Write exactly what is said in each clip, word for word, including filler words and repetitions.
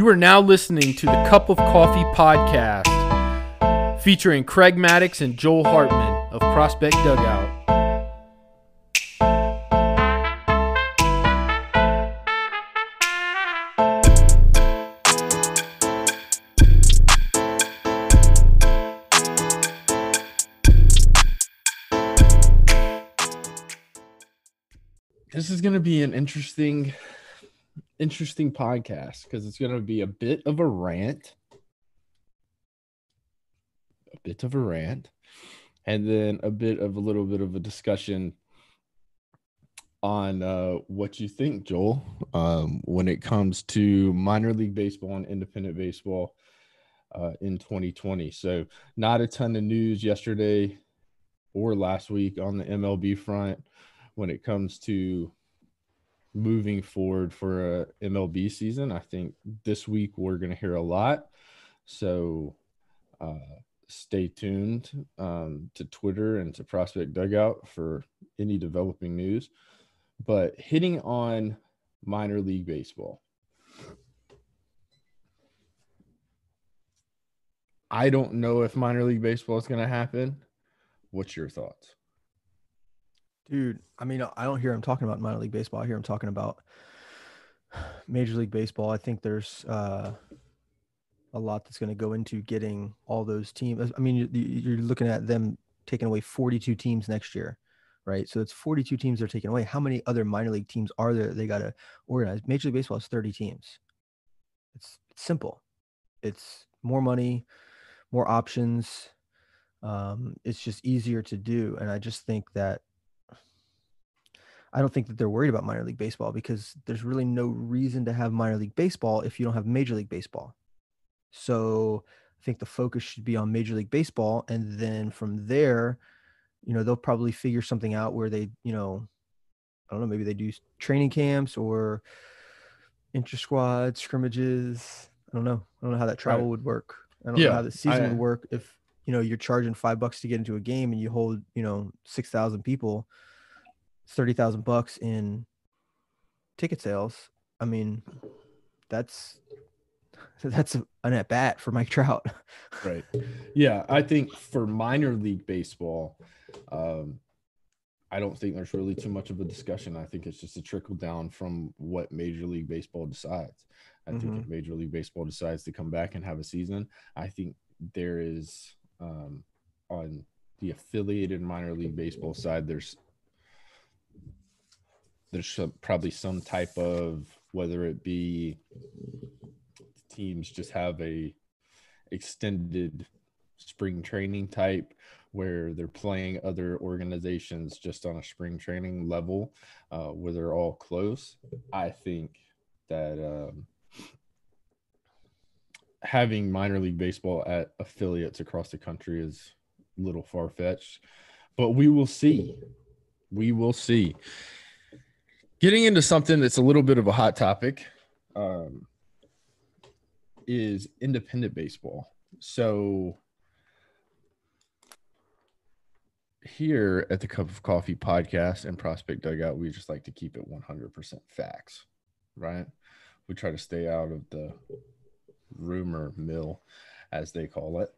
You are now listening to the Cup of Coffee podcast featuring Craig Maddox and Joel Hartman of Prospect Dugout. This is going to be an interesting, interesting podcast because it's going to be a bit of a rant, a bit of a rant, and then a bit of a little bit of a discussion on uh, what you think, Joel, um, when it comes to minor league baseball and independent baseball uh, in twenty twenty. So not a ton of news yesterday or last week on the M L B front when it comes to moving forward for a M L B season. I think this week we're going to hear a lot. So uh, stay tuned um, to Twitter and to Prospect Dugout for any developing news. But hitting on minor league baseball, I don't know if minor league baseball is going to happen. What's your thoughts? Dude, I mean, I don't hear him talking about minor league baseball. I hear him talking about major league baseball. I think there's uh, a lot that's going to go into getting all those teams. I mean, you're looking at them taking away forty-two teams next year, right? So it's forty-two teams they're taking away. How many other minor league teams are there they got to organize? Major league baseball is thirty teams. It's, it's simple. It's more money, more options. Um, it's just easier to do. And I just think that I don't think that they're worried about minor league baseball because there's really no reason to have minor league baseball if you don't have major league baseball. So I think the focus should be on major league baseball. And then from there, you know, they'll probably figure something out where they, you know, I don't know, maybe they do training camps or inter-squad scrimmages. I don't know. I don't know how that travel right. would work. I don't yeah, know how the season I, would work. If, you know, you're charging five bucks to get into a game and you hold, you know, six thousand people, thirty thousand bucks in ticket sales. I mean, that's, that's an at-bat for Mike Trout. Right. Yeah. I think for minor league baseball, um, I don't think there's really too much of a discussion. I think it's just a trickle down from what major league baseball decides. I mm-hmm. think if major league baseball decides to come back and have a season, I think there is um, on the affiliated minor league baseball side, there's, There's some, probably some type of, whether it be teams just have a extended spring training type where they're playing other organizations just on a spring training level uh, where they're all close. I think that um, having minor league baseball at affiliates across the country is a little far-fetched, but we will see. We will see. Getting into something that's a little bit of a hot topic um, is independent baseball. So here at the Cup of Coffee podcast and Prospect Dugout, we just like to keep it one hundred percent facts, right? We try to stay out of the rumor mill, as they call it.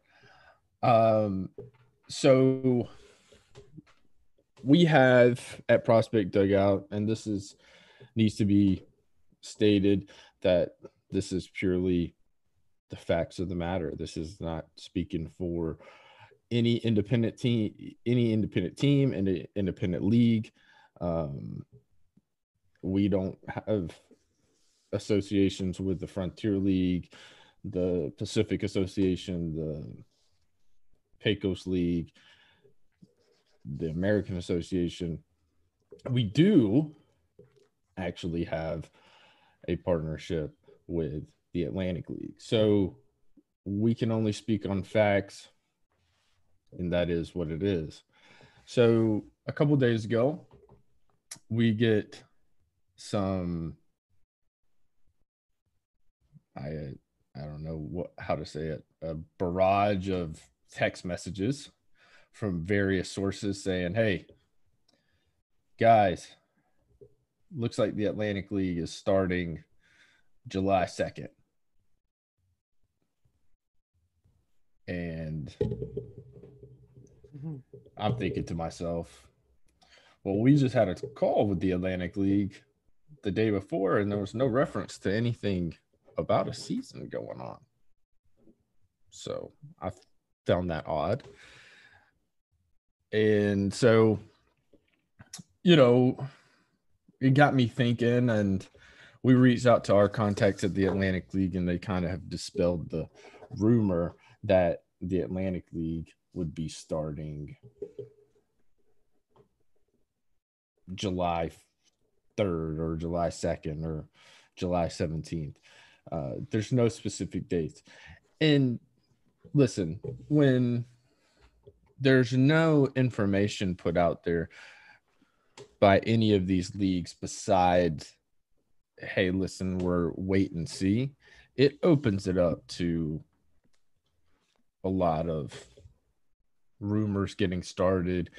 Um, so... We have at Prospect Dugout, and this is needs to be stated that this is purely the facts of the matter. This is not speaking for any independent team, any independent team, and an independent league. Um, we don't have associations with the Frontier League, the Pacific Association, the Pecos League, the American Association. We do actually have a partnership with the Atlantic League. So we can only speak on facts, and that is what it is. So a couple days ago, we get some, I I don't know what how to say it, a barrage of text messages from various sources saying, hey, guys, looks like the Atlantic League is starting July second. And I'm thinking to myself, well, we just had a call with the Atlantic League the day before, and there was no reference to anything about a season going on. So I found that odd. And so, you know, it got me thinking, and we reached out to our contacts at the Atlantic League, and they kind of have dispelled the rumor that the Atlantic League would be starting July third or July second or July seventeenth. Uh, there's no specific dates. And listen, when there's no information put out there by any of these leagues besides, hey, listen, we're wait and see, it opens it up to a lot of rumors getting started.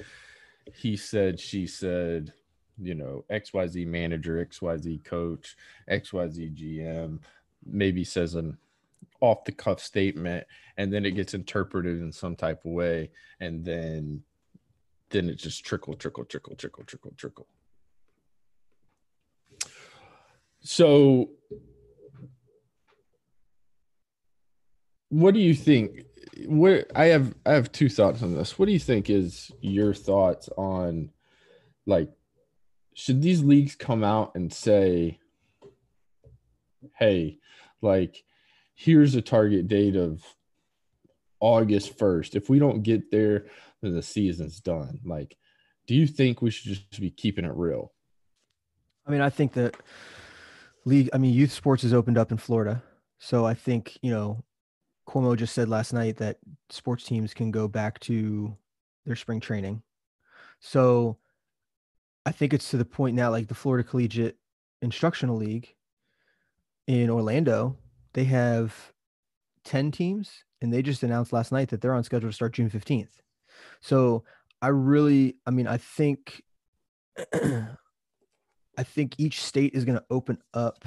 He said, she said, you know, X Y Z manager, X Y Z coach, X Y Z G M, maybe says an off-the-cuff statement, and then it gets interpreted in some type of way, and then then it just trickle, trickle, trickle, trickle, trickle, trickle. So what do you think? What I have I have two thoughts on this. What do you think is your thoughts on, like, should these leagues come out and say, hey, like, here's a target date of August first. If we don't get there, then the season's done. Like, do you think we should just be keeping it real? I mean, I think that league, I mean, youth sports is opened up in Florida. So I think, you know, Cuomo just said last night that sports teams can go back to their spring training. So I think it's to the point now, like the Florida Collegiate Instructional League in Orlando, they have ten teams, and they just announced last night that they're on schedule to start June fifteenth. So I really, I mean, I think, I think each state is going to open up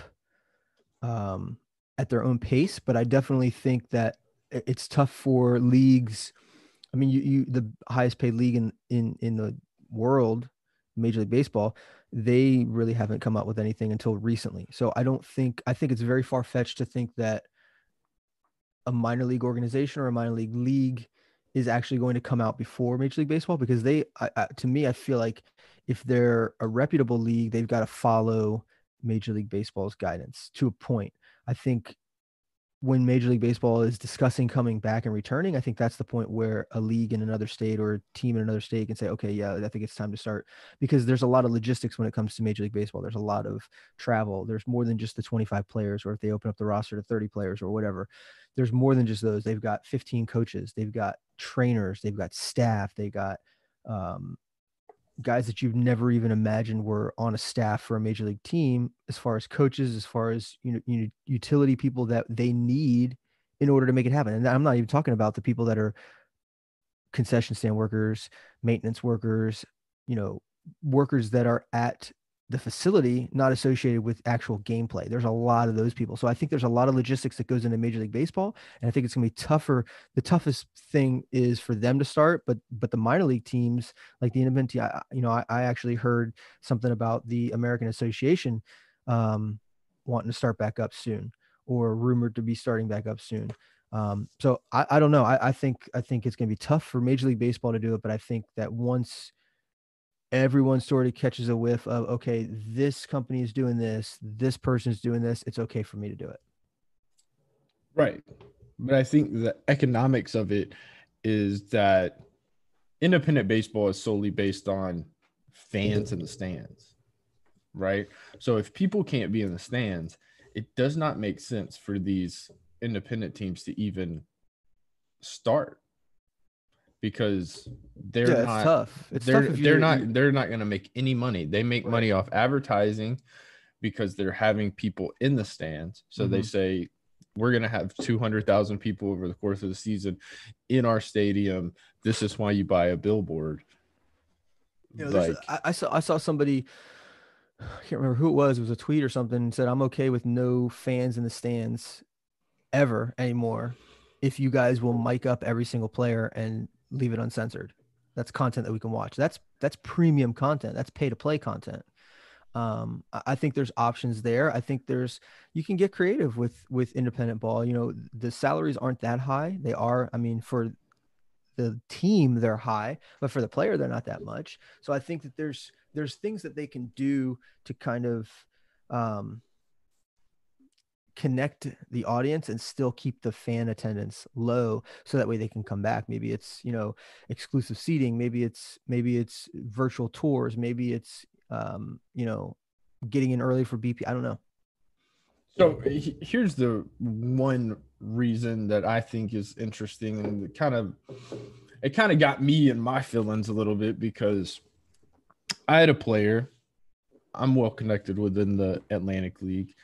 um, at their own pace, but I definitely think that it's tough for leagues. I mean, you, you the highest paid league in, in, in the world, Major League Baseball, they really haven't come out with anything until recently. So I don't think, I think it's very far-fetched to think that a minor league organization or a minor league league is actually going to come out before Major League Baseball, because they, I, I, to me, I feel like if they're a reputable league, they've got to follow Major League Baseball's guidance to a point. I think when Major League Baseball is discussing coming back and returning, I think that's the point where a league in another state or a team in another state can say, okay, yeah, I think it's time to start, because there's a lot of logistics when it comes to Major League Baseball. There's a lot of travel. There's more than just the twenty-five players, or if they open up the roster to thirty players or whatever, there's more than just those. They've got fifteen coaches. They've got trainers. They've got staff. They've got um, guys that you've never even imagined were on a staff for a major league team, as far as coaches, as far as, you know, you know, utility people that they need in order to make it happen. And I'm not even talking about the people that are concession stand workers, maintenance workers, you know, workers that are at the facility, not associated with actual gameplay. There's a lot of those people. So I think there's a lot of logistics that goes into Major League Baseball. And I think it's going to be tougher. The toughest thing is for them to start, but, but the minor league teams, like the independent, you know, I, I actually heard something about the American Association um, wanting to start back up soon, or rumored to be starting back up soon. Um, so I, I don't know. I, I think, I think it's going to be tough for Major League Baseball to do it, but I think that once everyone sort of catches a whiff of, okay, this company is doing this, this person's doing this, it's okay for me to do it. Right. But I think the economics of it is that independent baseball is solely based on fans in the stands, right? So if people can't be in the stands, it does not make sense for these independent teams to even start, because they're yeah, not tough. It's they're, tough if they're not they're not going to make any money. They make right. money off advertising, because they're having people in the stands. So mm-hmm. they say, we're going to have two hundred thousand people over the course of the season in our stadium. This is why you buy a billboard. You know, like, a, I, I saw I saw somebody, I can't remember who it was, it was a tweet or something, said, I'm okay with no fans in the stands ever anymore. if you guys will mic up every single player and leave it uncensored. That's content that we can watch. That's, that's premium content. That's pay to play content. Um, I think there's options there. I think there's, you can get creative with, with independent ball. You know, the salaries aren't that high. They are, I mean, for the team, they're high, but for the player, they're not that much. So I think that there's, there's things that they can do to kind of, um, connect the audience and still keep the fan attendance low, so that way they can come back. Maybe it's, you know, exclusive seating, maybe it's, maybe it's virtual tours, maybe it's, um, you know, getting in early for B P. I don't know. So here's the one reason that I think is interesting, and it kind of, it kind of got me in my feelings a little bit, because I had a player, I'm well connected within the Atlantic League,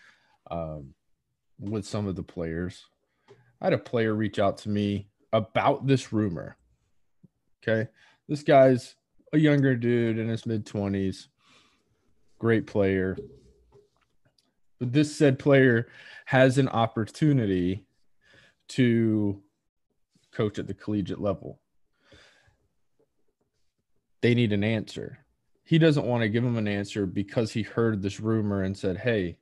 um, with some of the players. I had a player reach out to me about this rumor. Okay. This guy's a younger dude in his mid twenties, great player. But this said player has an opportunity to coach at the collegiate level. They need an answer. He doesn't want to give him an answer because he heard this rumor and said, hey,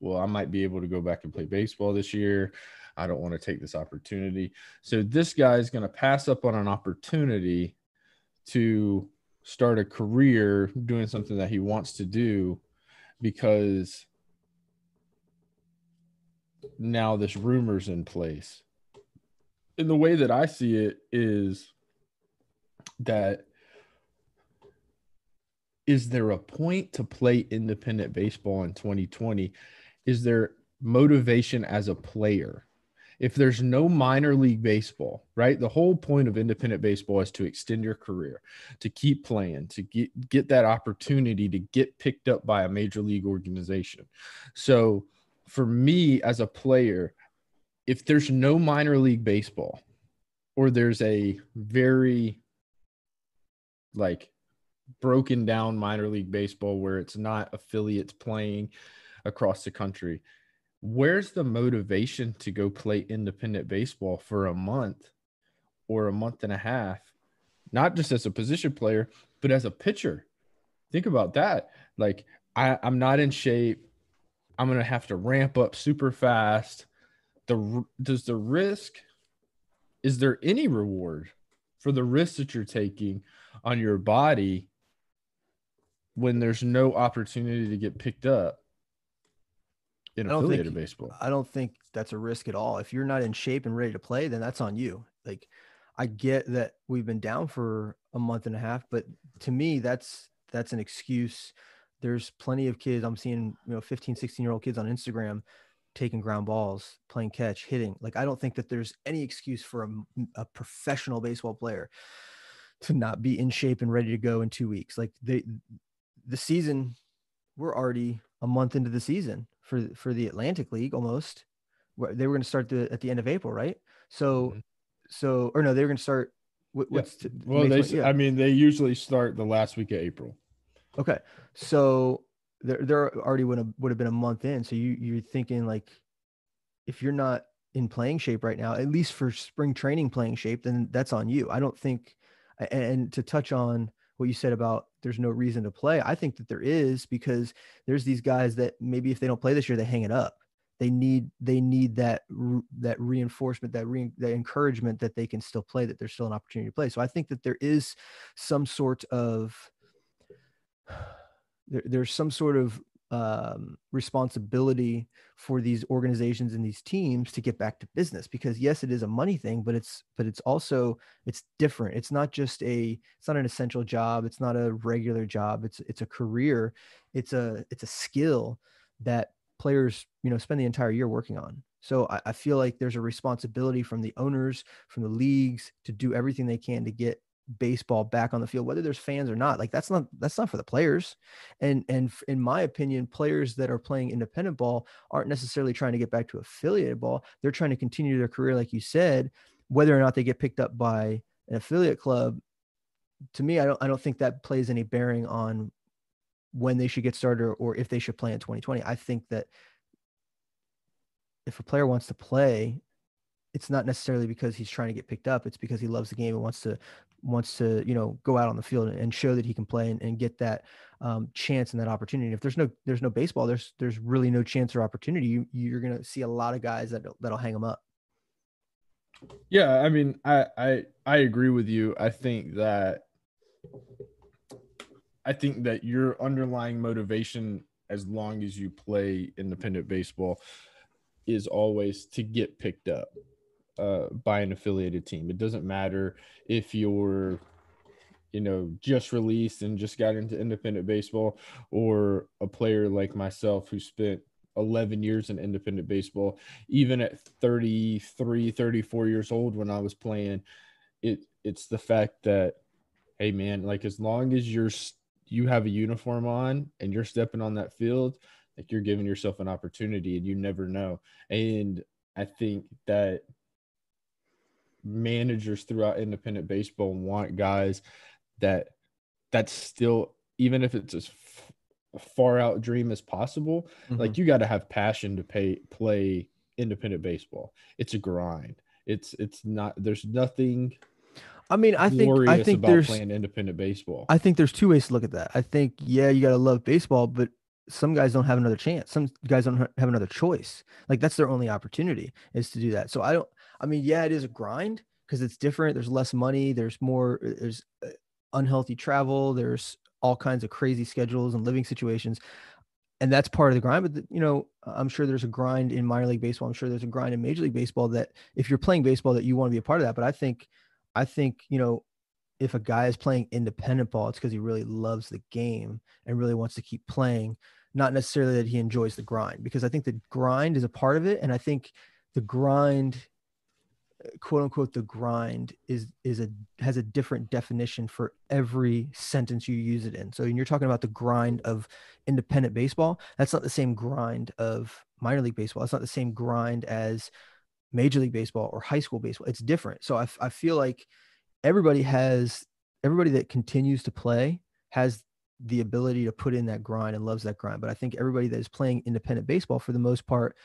well, I might be able to go back and play baseball this year. I don't want to take this opportunity. So this guy is going to pass up on an opportunity to start a career doing something that he wants to do, because now this rumor's in place. And the way that I see it is that, is there a point to play independent baseball in twenty twenty? Is there motivation as a player? If there's no minor league baseball, right? The whole point of independent baseball is to extend your career, to keep playing, to get, get that opportunity to get picked up by a major league organization. So for me as a player, if there's no minor league baseball, or there's a very like broken down minor league baseball where it's not affiliates playing across the country, where's the motivation to go play independent baseball for a month or a month and a half, not just as a position player, but as a pitcher? Think about that. Like, I, I'm not in shape. I'm going to have to ramp up super fast. The, does the risk, is there any reward for the risk that you're taking on your body when there's no opportunity to get picked up in affiliated think, baseball? I don't think that's a risk at all. If you're not in shape and ready to play, then that's on you. Like, I get that we've been down for a month and a half, but to me, that's, that's an excuse. There's plenty of kids I'm seeing, you know, fifteen, sixteen year old kids on Instagram taking ground balls, playing catch, hitting. Like, I don't think that there's any excuse for a, a professional baseball player to not be in shape and ready to go in two weeks. Like, they, the season, we're already a month into the season. For, for the Atlantic League, almost, where they were going to start the, at the end of April, right? So, mm-hmm. so or no, they were going to start. What, what's yeah. to, well, they. One, yeah. I mean, they usually start the last week of April. Okay, so there, there already would have would have been a month in. So you you're thinking, like, if you're not in playing shape right now, at least for spring training playing shape, then that's on you. I don't think. And to touch on what you said about there's no reason to play, I think that there is, because there's these guys that maybe if they don't play this year, they hang it up. They need, they need that, that reinforcement, that re, that encouragement that they can still play, that there's still an opportunity to play. So I think that there is some sort of, there, there's some sort of um, responsibility for these organizations and these teams to get back to business, because yes, it is a money thing, but it's, but it's also, it's different. It's not just a, it's not an essential job. It's not a regular job. It's, it's a career. It's a, it's a skill that players, you know, spend the entire year working on. So I, I feel like there's a responsibility from the owners, from the leagues, to do everything they can to get baseball back on the field, whether there's fans or not. Like, that's not, that's not for the players. And, and in my opinion, players that are playing independent ball aren't necessarily trying to get back to affiliated ball. They're trying to continue their career, like you said. Whether or not they get picked up by an affiliate club, to me, I don't, I don't think that plays any bearing on when they should get started, or, or if they should play in twenty twenty. I think that if a player wants to play, it's not necessarily because he's trying to get picked up. It's because he loves the game and wants to, wants to, you know, go out on the field and show that he can play and, and get that um, chance and that opportunity. If there's no, there's no baseball, there's, there's really no chance or opportunity. You, you're going to see a lot of guys that that'll hang them up. Yeah. I mean, I, I, I agree with you. I think that, I think that your underlying motivation, as long as you play independent baseball, is always to get picked up uh, by an affiliated team. It doesn't matter if you're, you know, just released and just got into independent baseball, or a player like myself who spent eleven years in independent baseball. Even at thirty-three, thirty-four years old when I was playing, it it's the fact that, hey man, like as long as you're you have a uniform on and you're stepping on that field, like you're giving yourself an opportunity, and you never know. And I think that managers throughout independent baseball want guys that that's still, even if it's as far out dream as possible, mm-hmm. like you got to have passion to pay, play independent baseball. It's a grind. It's, it's not, there's nothing. I mean, I think I think there's playing independent baseball. I think there's two ways to look at that. I think, yeah, you got to love baseball, but some guys don't have another chance. Some guys don't have another choice. Like that's their only opportunity is to do that. So I don't, I mean, yeah, it is a grind because it's different. There's less money. There's more, there's unhealthy travel. There's all kinds of crazy schedules and living situations. And that's part of the grind. But, you know, I'm sure there's a grind in minor league baseball. I'm sure there's a grind in major league baseball that if you're playing baseball that you want to be a part of that. But I think, I think, you know, if a guy is playing independent ball, it's because he really loves the game and really wants to keep playing, not necessarily that he enjoys the grind, because I think the grind is a part of it. And I think the grind, quote unquote, the grind is, is a, has a different definition for every sentence you use it in. So when you're talking about the grind of independent baseball, that's not the same grind of minor league baseball. It's not the same grind as major league baseball or high school baseball. It's different. So I, I feel like everybody has, everybody that continues to play has the ability to put in that grind and loves that grind. But I think everybody that is playing independent baseball, for the most part,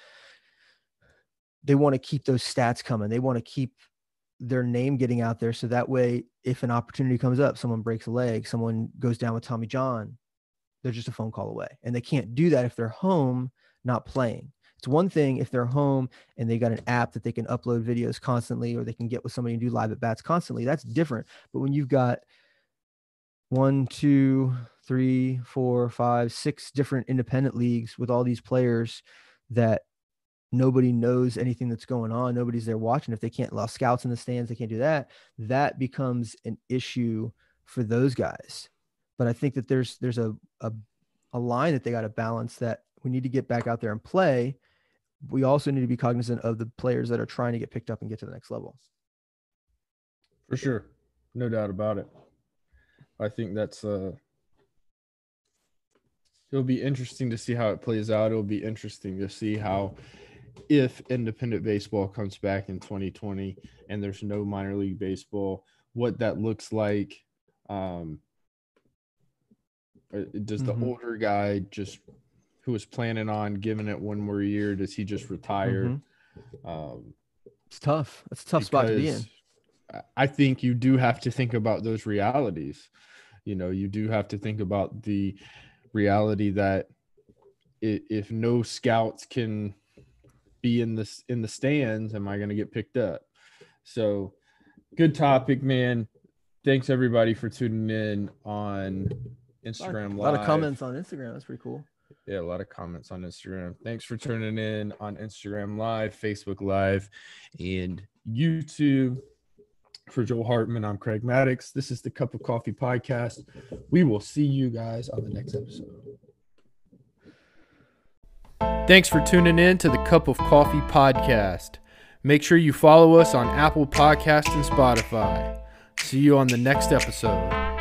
they want to keep those stats coming. They want to keep their name getting out there. So that way, if an opportunity comes up, someone breaks a leg, someone goes down with Tommy John, they're just a phone call away. And they can't do that if they're home, not playing. It's one thing if they're home and they got an app that they can upload videos constantly, or they can get with somebody and do live at bats constantly. That's different. But when you've got one, two, three, four, five, six different independent leagues with all these players that nobody knows anything that's going on, nobody's there watching. If they can't allow scouts in the stands, they can't do that. That becomes an issue for those guys. But I think that there's there's a a, a line that they got to balance, that we need to get back out there and play. We also need to be cognizant of the players that are trying to get picked up and get to the next level. For sure. No doubt about it. I think that's uh it'll be interesting to see how it plays out. It'll be interesting to see how, if independent baseball comes back in twenty twenty and there's no minor league baseball, what that looks like. Um, does the mm-hmm. older guy just, who was planning on giving it one more year, does he just retire? Mm-hmm. Um, it's tough. It's a tough spot to be in. I think you do have to think about those realities. You know, you do have to think about the reality that if no scouts can be in this, in the stands, am I going to get picked up? So good topic, man. Thanks everybody for tuning in on Instagram Live. A lot of comments on Instagram. That's pretty cool. Yeah, a lot of comments on Instagram. Thanks for tuning in on Instagram Live, Facebook Live, and YouTube. For Joel Hartman, I'm Craig Maddox. This is the Cup of Coffee podcast. We will see you guys on the next episode. Thanks for tuning in to the Cup of Coffee podcast. Make sure you follow us on Apple Podcasts and Spotify. See you on the next episode.